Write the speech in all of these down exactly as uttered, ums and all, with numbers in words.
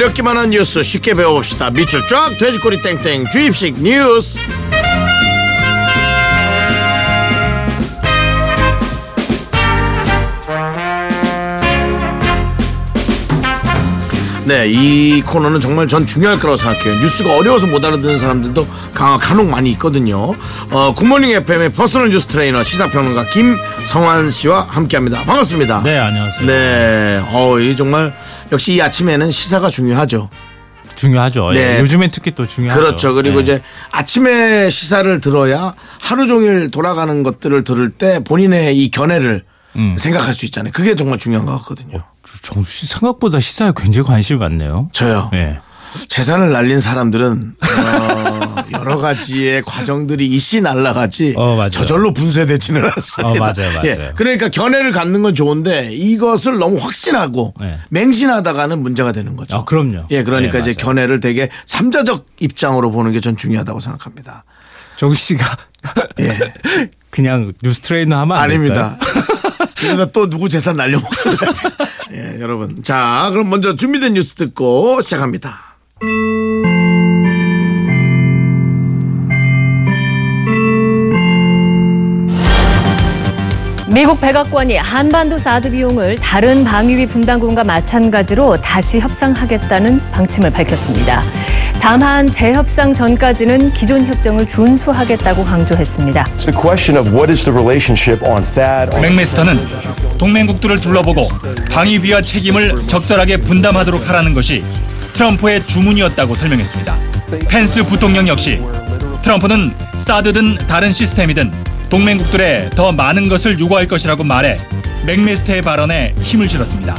어렵기만 한 뉴스 쉽게 배워봅시다. 밑줄 쫙 돼지꼬리 땡땡 주입식 뉴스. 네, 이 코너는 정말 전 중요할 거라고 생각해요. 뉴스가 어려워서 못 알아듣는 사람들도 간혹 많이 있거든요. 어, 굿모닝 에프엠의 퍼스널 뉴스 트레이너 시사평론가 김성환 씨와 함께합니다. 반갑습니다. 네, 안녕하세요. 네, 어, 이 정말 역시 이 아침에는 시사가 중요하죠. 중요하죠. 네. 예. 요즘엔 특히 또 중요하죠. 그렇죠. 그리고 네. 이제 아침에 시사를 들어야 하루 종일 돌아가는 것들을 들을 때 본인의 이 견해를 음. 생각할 수 있잖아요. 그게 정말 중요한 것 같거든요. 어. 정수 씨 생각보다 시사에 굉장히 관심이 많네요. 저요? 네. 재산을 날린 사람들은 어, 여러 가지의 과정들이 이씨 날라가지 어, 저절로 분쇄되지는 않습니다. 어, 맞아요. 맞아요. 예, 그러니까 견해를 갖는 건 좋은데 이것을 너무 확신하고 네. 맹신하다가는 문제가 되는 거죠. 아, 그럼요. 예, 그러니까 네, 이제 견해를 되게 삼자적 입장으로 보는 게 전 중요하다고 생각합니다. 정수 씨가 예. 그냥 뉴스 트레이너 하면 아닙니다. 그러다 또 누구 재산 날려먹어요. 예, 여러분. 자, 그럼 먼저 준비된 뉴스 듣고 시작합니다. 미국 백악관이 한반도 사드 비용을 다른 방위비 분담금과 마찬가지로 다시 협상하겠다는 방침을 밝혔습니다. 다만 재협상 전까지는 기존 협정을 준수하겠다고 강조했습니다. 맥메스터는 동맹국들을 둘러보고 방위비와 책임을 적절하게 분담하도록 하라는 것이 트럼프의 주문이었다고 설명했습니다. 펜스 부통령 역시 트럼프는 사드든 다른 시스템이든 동맹국들의 더 많은 것을 요구할 것이라고 말해 맥메스터의 발언에 힘을 실었습니다.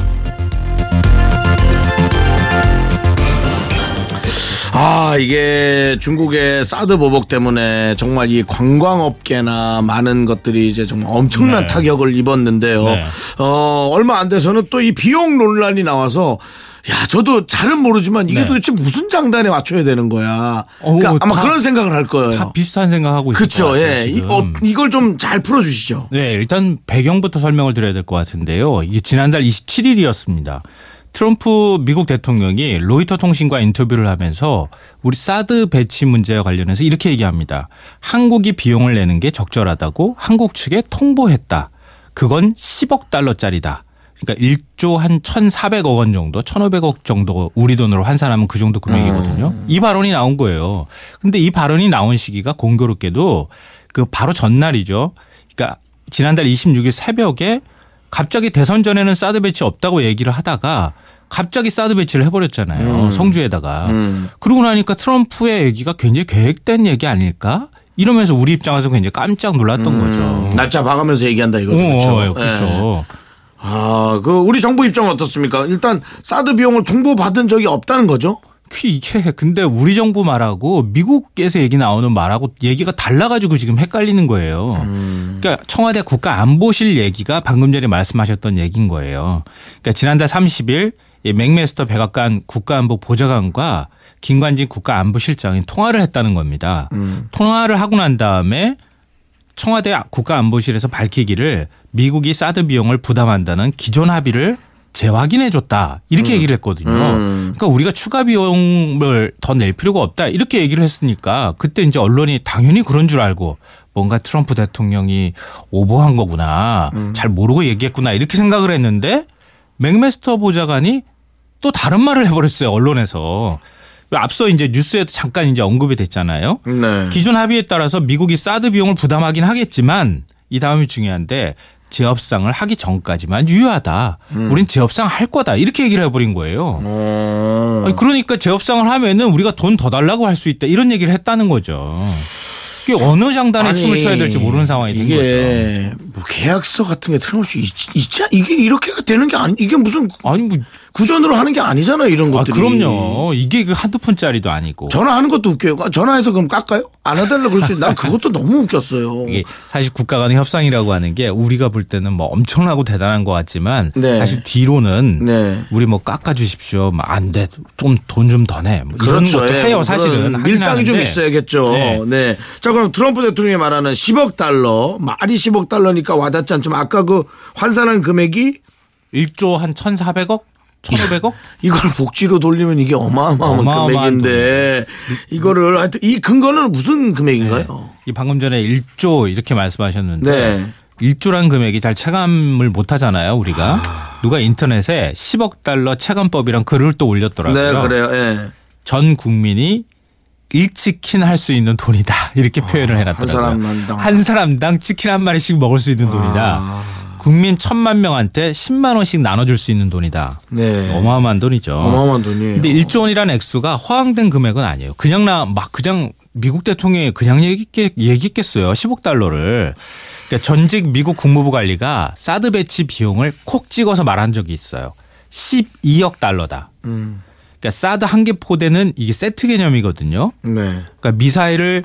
아, 이게 중국의 사드보복 때문에 정말 이 관광업계나 많은 것들이 이제 정말 엄청난 네. 타격을 입었는데요. 네. 어, 얼마 안 돼서는 또 이 비용 논란이 나와서 야, 저도 잘은 모르지만 이게 네. 도대체 무슨 장단에 맞춰야 되는 거야. 오, 그러니까 아마 다, 그런 생각을 할 거예요. 다 비슷한 생각하고 있을 것 같아요. 예. 이, 어, 이걸 좀 잘 풀어주시죠. 네, 일단 배경부터 설명을 드려야 될 것 같은데요. 이게 지난달 이십칠일이었습니다. 트럼프 미국 대통령이 로이터 통신과 인터뷰를 하면서 우리 사드 배치 문제와 관련해서 이렇게 얘기합니다. 한국이 비용을 내는 게 적절하다고 한국 측에 통보했다. 그건 십억 달러짜리다. 그러니까 일조 한 천사백억 원 정도, 천오백억 정도 우리 돈으로 환산하면 그 정도 금액이거든요. 이 발언이 나온 거예요. 그런데 이 발언이 나온 시기가 공교롭게도 그 바로 전날이죠. 그러니까 지난달 이십육일 새벽에 갑자기 대선 전에는 사드 배치 없다고 얘기를 하다가 갑자기 사드 배치를 해버렸잖아요. 음. 성주에다가. 음. 그러고 나니까 트럼프의 얘기가 굉장히 계획된 얘기 아닐까? 이러면서 우리 입장에서 굉장히 깜짝 놀랐던 음. 거죠. 날짜 봐가면서 얘기한다 이거죠. 그렇죠. 그렇죠. 네. 아, 그 우리 정부 입장은 어떻습니까? 일단 사드 비용을 통보받은 적이 없다는 거죠? 이게 근데 우리 정부 말하고 미국에서 얘기 나오는 말하고 얘기가 달라가지고 지금 헷갈리는 거예요. 음. 그러니까 청와대 국가안보실 얘기가 방금 전에 말씀하셨던 얘기인 거예요. 그러니까 지난달 삼십일 맥메스터 백악관 국가안보 보좌관과 김관진 국가안보실장이 통화를 했다는 겁니다. 음. 통화를 하고 난 다음에 청와대 국가안보실에서 밝히기를 미국이 사드 비용을 부담한다는 기존 합의를 재확인해 줬다. 이렇게 음. 얘기를 했거든요. 음. 그러니까 우리가 추가 비용을 더 낼 필요가 없다. 이렇게 얘기를 했으니까 그때 이제 언론이 당연히 그런 줄 알고 뭔가 트럼프 대통령이 오버한 거구나. 음. 잘 모르고 얘기했구나. 이렇게 생각을 했는데 맥메스터 보좌관이 또 다른 말을 해버렸어요. 언론에서. 앞서 이제 뉴스에도 잠깐 이제 언급이 됐잖아요. 네. 기존 합의에 따라서 미국이 사드 비용을 부담하긴 하겠지만 이 다음이 중요한데 재협상을 하기 전까지만 유효하다. 음. 우린 재협상 할 거다. 이렇게 얘기를 해버린 거예요. 음. 아니, 그러니까 재협상을 하면은 우리가 돈 더 달라고 할 수 있다. 이런 얘기를 했다는 거죠. 이게 어느 장단에 아니, 춤을 춰야 될지 모르는 상황이 된 거죠. 이게 뭐 계약서 같은 게 틀림없이 있지 이게 이렇게 되는 게 아니 이게 무슨 아니 뭐 구전으로 하는 게 아니잖아요 이런 것들이. 아, 그럼요. 이게 그 한두 푼짜리도 아니고. 전화하는 것도 웃겨요. 전화해서 그럼 깎아요? 안 해달라고 그럴 수 있는데 난 그것도 너무 웃겼어요. 이게 사실 국가 간의 협상이라고 하는 게 우리가 볼 때는 뭐 엄청나고 대단한 것 같지만 네. 사실 뒤로는 네. 우리 뭐 깎아주십시오. 뭐 안 돼. 좀 돈 좀 더 내. 뭐 이런 그렇죠. 것도 예. 해요. 사실은. 밀당이 좀 있어야겠죠. 네. 네. 자, 그럼 트럼프 대통령이 말하는 십억 달러. 말이 십억 달러니까 와닿지 않지만 아까 그 환산한 금액이 일조 한 천사백억? 천오백억? 이걸 복지로 돌리면 이게 어마어마한, 어마어마한 금액인데 돈. 이거를 하여튼 이 근거는 무슨 금액인가요? 네. 이 방금 전에 일 조 이렇게 말씀하셨는데 네. 일 조란 금액이 잘 체감을 못 하잖아요, 우리가. 아. 누가 인터넷에 십억 달러 체감법이란 글을 또 올렸더라고요. 네, 그래요. 네. 전 국민이 일치킨 할 수 있는 돈이다. 이렇게 표현을 해 놨더라고요. 한 사람당. 한 사람당 치킨 한 마리씩 먹을 수 있는 돈이다. 아. 국민 천만 명한테 십만 원씩 나눠줄 수 있는 돈이다. 네. 어마어마한 돈이죠. 어마어마한 돈이에요. 근데 일 조 원이라는 액수가 허황된 금액은 아니에요. 그냥 나 막 그냥 미국 대통령이 그냥 얘기했, 얘기했겠어요. 십억 달러를. 그러니까 전직 미국 국무부 관리가 사드 배치 비용을 콕 찍어서 말한 적이 있어요. 십이억 달러다. 음. 그러니까 사드 한 개 포대는 이게 세트 개념이거든요. 네. 그러니까 미사일을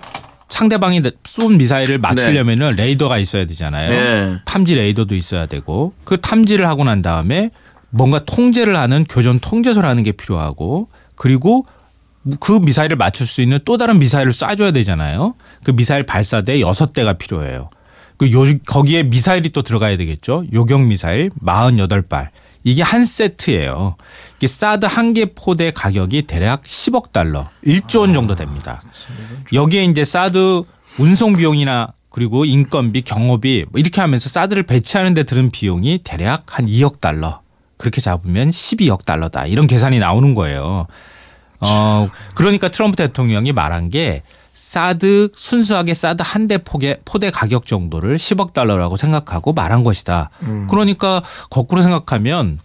상대방이 쏜 미사일을 맞추려면은 네. 레이더가 있어야 되잖아요. 네. 탐지 레이더도 있어야 되고 그 탐지를 하고 난 다음에 뭔가 통제를 하는 교전 통제소를 하는 게 필요하고 그리고 그 미사일을 맞출 수 있는 또 다른 미사일을 쏴줘야 되잖아요. 그 미사일 발사대 여섯 대가 필요해요. 그 요, 거기에 미사일이 또 들어가야 되겠죠. 요격 미사일 사십팔 발. 이게 한 세트예요. 이게 사드 한 개 포대 가격이 대략 십억 달러, 일 조 원 정도 됩니다. 여기에 이제 사드 운송 비용이나 그리고 인건비, 경호비 뭐 이렇게 하면서 사드를 배치하는 데 드는 비용이 대략 한 이억 달러. 그렇게 잡으면 십이억 달러다. 이런 계산이 나오는 거예요. 어, 그러니까 트럼프 대통령이 말한 게 사드 순수하게 사드 한 대 포대, 포대 가격 정도를 십억 달러라고 생각하고 말한 것이다. 음. 그러니까 거꾸로 생각하면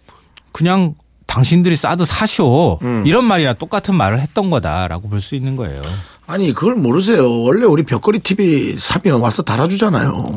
그냥 당신들이 사드 사시오 음. 이런 말이랑 똑같은 말을 했던 거다라고 볼 수 있는 거예요. 아니 그걸 모르세요. 원래 우리 벽걸이 티비 사면 와서 달아주잖아요.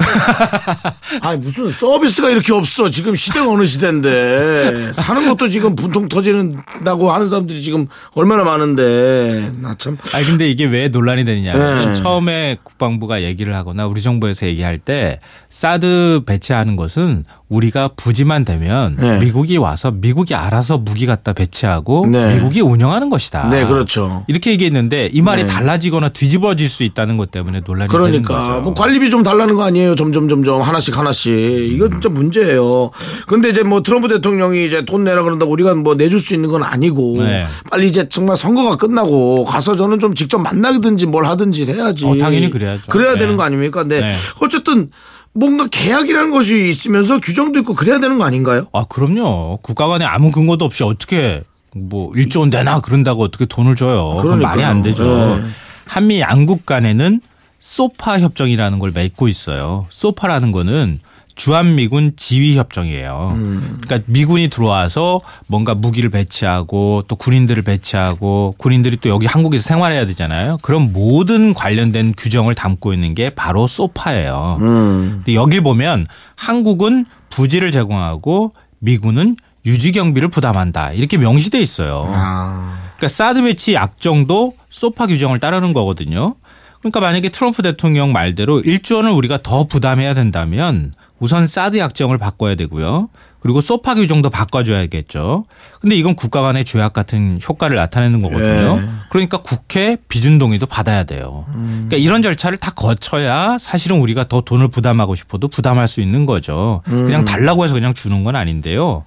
아니 무슨 서비스가 이렇게 없어. 지금 시대가 어느 시대인데 사는 것도 지금 분통 터진다고 하는 사람들이 지금 얼마나 많은데 나 참. 아니 근데 이게 왜 논란이 되느냐면 네. 처음에 국방부가 얘기를 하거나 우리 정부에서 얘기할 때 사드 배치하는 것은 우리가 부지만 되면 네. 미국이 와서 미국이 알아서 무기 갖다 배치하고 네. 미국이 운영하는 것이다. 네, 그렇죠. 이렇게 얘기했는데 이 말이 네. 달라지거나 뒤집어질 수 있다는 것 때문에 논란이 그러니까, 되는 거죠. 그러니까 뭐 관리비 좀 달라는 거 아니에요. 점점 점점 하나씩 하나씩. 이거 진짜 문제예요. 그런데 이제 뭐 트럼프 대통령이 이제 돈 내라 그런다고 우리가 뭐 내줄 수 있는 건 아니고 네. 빨리 이제 정말 선거가 끝나고 가서 저는 좀 직접 만나든지 뭘 하든지 해야지. 어, 당연히 그래야죠. 그래야 네. 되는 거 아닙니까? 근데 네. 어쨌든. 뭔가 계약이라는 것이 있으면서 규정도 있고 그래야 되는 거 아닌가요? 아, 그럼요. 국가 간에 아무 근거도 없이 어떻게 뭐 일조 원 내놔 그런다고 어떻게 돈을 줘요. 그건 말이 안 되죠. 네. 한미 양국 간에는 소파 협정이라는 걸 맺고 있어요. 소파라는 거는 주한미군 지휘협정이에요. 음. 그러니까 미군이 들어와서 뭔가 무기를 배치하고 또 군인들을 배치하고 군인들이 또 여기 한국에서 생활해야 되잖아요. 그런 모든 관련된 규정을 담고 있는 게 바로 소파예요. 음. 근데 여길 보면 한국은 부지를 제공하고 미군은 유지경비를 부담한다. 이렇게 명시돼 있어요. 아. 그러니까 사드 배치 약정도 소파 규정을 따르는 거거든요. 그러니까 만약에 트럼프 대통령 말대로 일조 원을 우리가 더 부담해야 된다면 우선 사드 약정을 바꿔야 되고요. 그리고 소파 규정도 바꿔줘야겠죠. 근데 이건 국가 간의 조약 같은 효과를 나타내는 거거든요. 예. 그러니까 국회 비준 동의도 받아야 돼요. 음. 그러니까 이런 절차를 다 거쳐야 사실은 우리가 더 돈을 부담하고 싶어도 부담할 수 있는 거죠. 음. 그냥 달라고 해서 그냥 주는 건 아닌데요.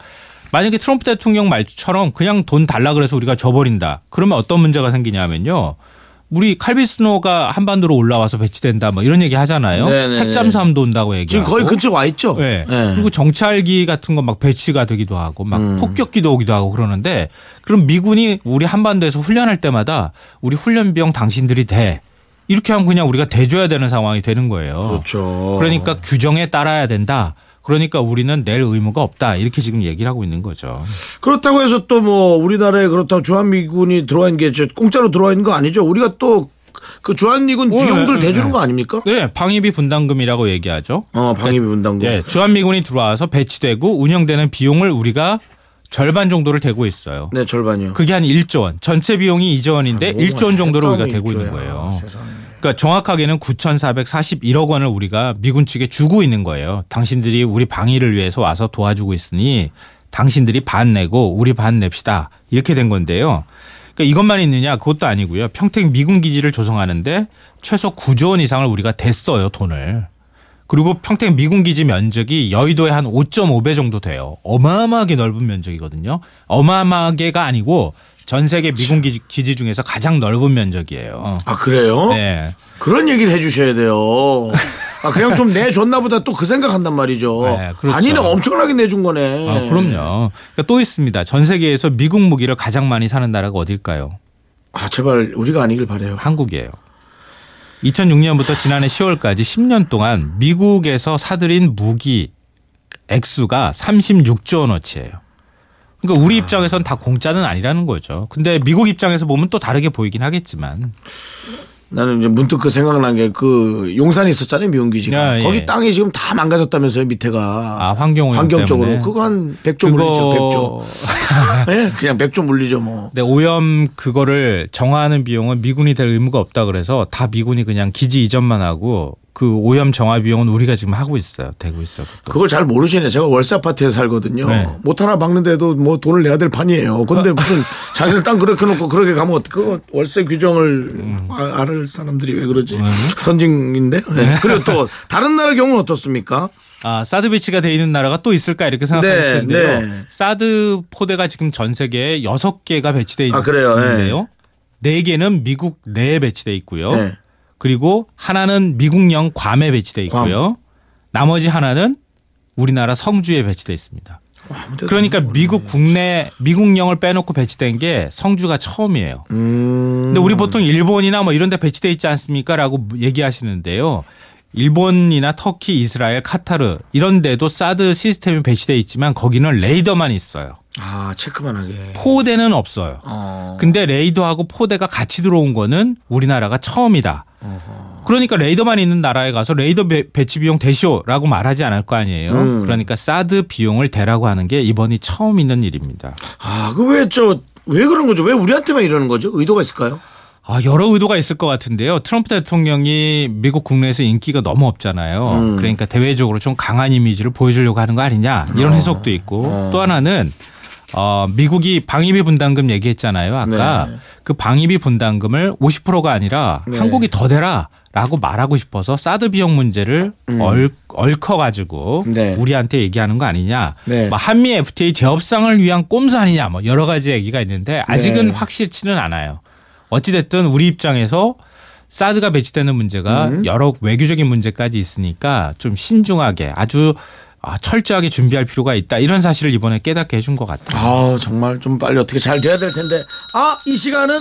만약에 트럼프 대통령 말처럼 그냥 돈 달라 그래서 우리가 줘버린다. 그러면 어떤 문제가 생기냐면요. 우리 칼비스노가 한반도로 올라와서 배치된다 뭐 이런 얘기 하잖아요. 네네네. 핵잠수함도 온다고 얘기하고. 지금 거의 근처에 와 있죠. 네. 네. 그리고 정찰기 같은 거 막 배치가 되기도 하고 막 음. 폭격기도 오기도 하고 그러는데 그럼 미군이 우리 한반도에서 훈련할 때마다 우리 훈련 비용 당신들이 대. 이렇게 하면 그냥 우리가 대줘야 되는 상황이 되는 거예요. 그렇죠. 그러니까 규정에 따라야 된다. 그러니까 우리는 낼 의무가 없다. 이렇게 지금 얘기를 하고 있는 거죠. 그렇다고 해서 또 뭐 우리나라에 그렇다고 주한미군이 들어와 있는 게 공짜로 들어와 있는 거 아니죠. 우리가 또 그 주한미군 오, 비용들 네, 대주는 네. 거 아닙니까? 네. 방위비 분담금이라고 얘기하죠. 어, 방위비 분담금. 그러니까 네, 주한미군이 들어와서 배치되고 운영되는 비용을 우리가 절반 정도를 대고 있어요. 네. 절반이요. 그게 한 일 조 원. 전체 비용이 이 조 원인데 아, 일 조 원 정도를 우리가 대고 있는 거예요. 세상에. 그러니까 정확하게는 구천사백사십일억 원을 우리가 미군 측에 주고 있는 거예요. 당신들이 우리 방위를 위해서 와서 도와주고 있으니 당신들이 반 내고 우리 반 냅시다. 이렇게 된 건데요. 그러니까 이것만 있느냐 그것도 아니고요. 평택 미군 기지를 조성하는데 최소 구조 원 이상을 우리가 댔어요. 돈을. 그리고 평택 미군기지 면적이 여의도의 한 오점오배 정도 돼요. 어마어마하게 넓은 면적이거든요. 어마어마하게가 아니고 전 세계 미군기지 기지 중에서 가장 넓은 면적이에요. 아, 그래요? 네. 그런 얘기를 해 주셔야 돼요. 아, 그냥 좀 내줬나 보다 또 그 생각한단 말이죠. 네, 그렇죠. 아니네, 엄청나게 내준 거네. 아, 그럼요. 그러니까 또 있습니다. 전 세계에서 미국 무기를 가장 많이 사는 나라가 어딜까요? 아, 제발 우리가 아니길 바라요. 한국이에요. 이천육년부터 지난해 시월까지 십년 동안 미국에서 사들인 무기 액수가 삼십육조 원어치예요. 그러니까 우리 입장에서는 다 공짜는 아니라는 거죠. 근데 미국 입장에서 보면 또 다르게 보이긴 하겠지만. 나는 이제 문득 그 생각난 게 그 용산에 있었잖아요, 미군기지가. 아, 예. 거기 땅이 지금 다 망가졌다면서요, 밑에가. 아, 환경 오염 환경적으로 때문에. 그거 한 백조 그거... 물리죠, 백조. 네, 그냥 백조 물리죠, 뭐. 네, 오염 그거를 정화하는 비용은 미군이 될 의무가 없다 그래서 다 미군이 그냥 기지 이전만 하고 그 오염 정화 비용은 우리가 지금 하고 있어요, 되고 있어. 그것도. 그걸 잘 모르시네. 제가 월세 아파트에 살거든요. 네. 못 하나 박는데도 뭐 돈을 내야 될 판이에요. 근데 무슨 자기들 땅 그렇게 놓고 그렇게 가면 어떡해? 월세 규정을 음. 알 사람들이 왜 그러지? 음. 선진인데. 네. 그리고 또 다른 나라 경우는 어떻습니까? 아, 사드 배치가 돼 있는 나라가 또 있을까 이렇게 생각하실 네, 텐데요. 네. 사드 포대가 지금 전 세계에 여섯 개가 배치돼 있는데요. 아, 그래요. 네. 네 개는 미국 내에 배치돼 있고요. 네. 그리고 하나는 미국령 괌에 배치되어 있고요. 괌. 나머지 하나는 우리나라 성주에 배치되어 있습니다. 그러니까 미국 국내 미국령을 빼놓고 배치된 게 성주가 처음이에요. 음. 근데 우리 보통 일본이나 뭐 이런 데 배치되어 있지 않습니까? 라고 얘기하시는데요. 일본이나 터키, 이스라엘, 카타르 이런 데도 사드 시스템이 배치되어 있지만 거기는 레이더만 있어요. 아, 체크만 하게. 포대는 없어요. 어. 근데 레이더하고 포대가 같이 들어온 거는 우리나라가 처음이다. 어허. 그러니까 레이더만 있는 나라에 가서 레이더 배, 배치 비용 대시오라고 말하지 않을 거 아니에요. 음. 그러니까 사드 비용을 대라고 하는 게 이번이 처음 있는 일입니다. 아, 그 왜 저 왜 그런 거죠? 왜 우리한테만 이러는 거죠? 의도가 있을까요? 아, 여러 의도가 있을 것 같은데요. 트럼프 대통령이 미국 국내에서 인기가 너무 없잖아요. 음. 그러니까 대외적으로 좀 강한 이미지를 보여주려고 하는 거 아니냐 이런 어. 해석도 있고 어. 또 하나는 어, 미국이 방위비 분담금 얘기했잖아요. 아까 네. 그 방위비 분담금을 오십 퍼센트가 아니라 네. 한국이 더 대라라고 말하고 싶어서 사드 비용 문제를 음. 얼, 얽혀가지고 네. 우리한테 얘기하는 거 아니냐. 네. 뭐 한미 에프티에이 재협상을 위한 꼼수 아니냐. 뭐 여러 가지 얘기가 있는데 아직은 네. 확실치는 않아요. 어찌됐든 우리 입장에서 사드가 배치되는 문제가 음. 여러 외교적인 문제까지 있으니까 좀 신중하게 아주 아, 철저하게 준비할 필요가 있다. 이런 사실을 이번에 깨닫게 해준 것 같아요. 아, 정말 좀 빨리 어떻게 잘 돼야 될 텐데. 아, 이 시간은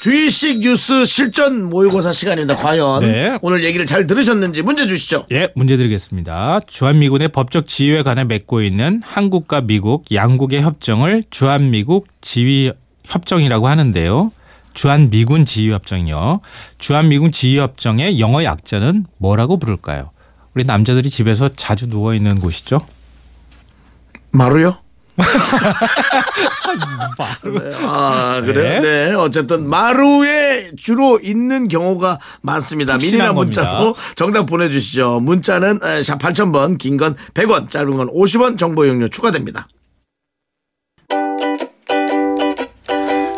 주입식 뉴스 실전 모의고사 시간입니다. 과연 네. 오늘 얘기를 잘 들으셨는지 문제 주시죠. 예, 문제 드리겠습니다. 주한미군의 법적 지위에 관해 맺고 있는 한국과 미국 양국의 협정을 주한미국 지위협정이라고 하는데요. 주한미군 지위협정이요. 주한미군 지위협정의 영어 약자는 뭐라고 부를까요? 우리 남자들이 집에서 자주 누워 있는 곳이죠. 마루요? 마루. 아, 그래요? 네. 네. 어쨌든 마루에 주로 있는 경우가 많습니다. 미니나 문자로 정답 보내주시죠. 문자는 샵 팔천 번, 긴 건 백 원, 짧은 건 오십 원, 정보 이용료 추가됩니다.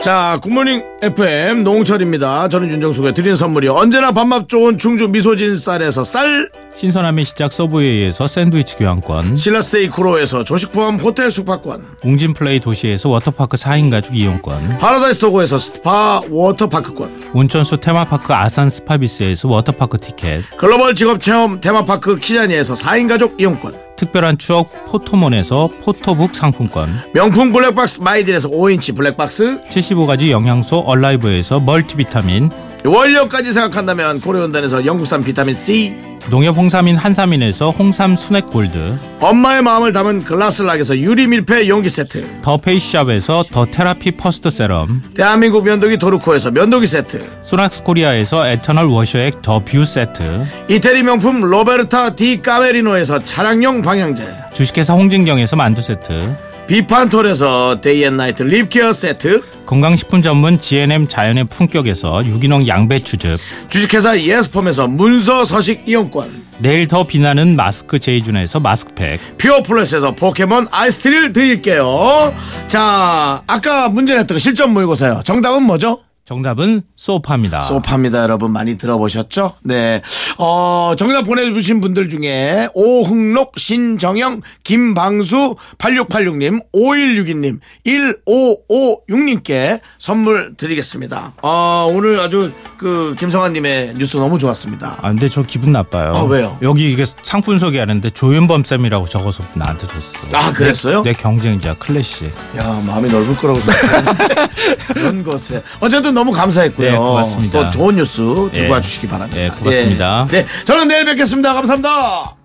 자, 굿모닝 에프엠 농철입니다. 저는 윤정수가 드린 선물이 언제나 밥맛 좋은 충주 미소진 쌀에서 쌀, 신선함의 시작 서브웨이에서 샌드위치 교환권, 신라스테이 구로에서 조식 포함 호텔 숙박권, 웅진 플레이 도시에서 워터파크 사인 가족 이용권, 파라다이스 도고에서 스파 워터파크권, 온천수 테마파크 아산 스파비스에서 워터파크 티켓, 글로벌 직업체험 테마파크 키자니에서 사인 가족 이용권, 특별한 추억 포토몬에서 포토북 상품권, 명품 블랙박스 마이딜에서 오인치 블랙박스, 칠십오가지 영양소 얼라이브에서 멀티비타민, 원료까지 생각한다면 고려온단에서 영국산 비타민C, 농협 홍삼인 한삼인에서 홍삼 스낵 골드, 엄마의 마음을 담은 글라스락에서 유리 밀폐 용기 세트, 더 페이스샵에서 더 테라피 퍼스트 세럼, 대한민국 면도기 도르코에서 면도기 세트, 소낙스 코리아에서 에터널 워셔액 더 뷰 세트, 이태리 명품 로베르타 디 까메리노에서 차량용 방향제, 주식회사 홍진경에서 만두 세트, 비판톨에서 데이앤나이트 립케어 세트, 건강식품 전문 지엔엠 자연의 품격에서 유기농 양배추즙, 주식회사 예스폼에서 문서 서식 이용권, 내일 더 빛나는 마스크 제이준에서 마스크팩, 퓨어플러스에서 포켓몬 아이스티를 드릴게요. 자, 아까 문제 냈던 실전 모의고사요. 정답은 뭐죠? 정답은 소파입니다. 소파입니다. 여러분 많이 들어보셨죠? 네. 어, 정답 보내주신 분들 중에 오흥록, 신정영, 김방수, 팔육팔육 님, 오일육이 님, 일오오육 님께 선물 드리겠습니다. 어, 오늘 아주 그 김성환님의 뉴스 너무 좋았습니다. 아, 근데 저 기분 나빠요. 아, 왜요? 여기 이게 상품 소개하는데 조윤범쌤이라고 적어서 나한테 줬어. 아, 그랬어요? 내, 내 경쟁자 클래시. 야, 마음이 넓을 거라고 생각했는데 그런 것에. 어쨌든 너무 감사했고요. 네, 고맙습니다. 또 좋은 뉴스 들고 와주시기 네. 바랍니다. 네, 고맙습니다. 네. 네, 저는 내일 뵙겠습니다. 감사합니다.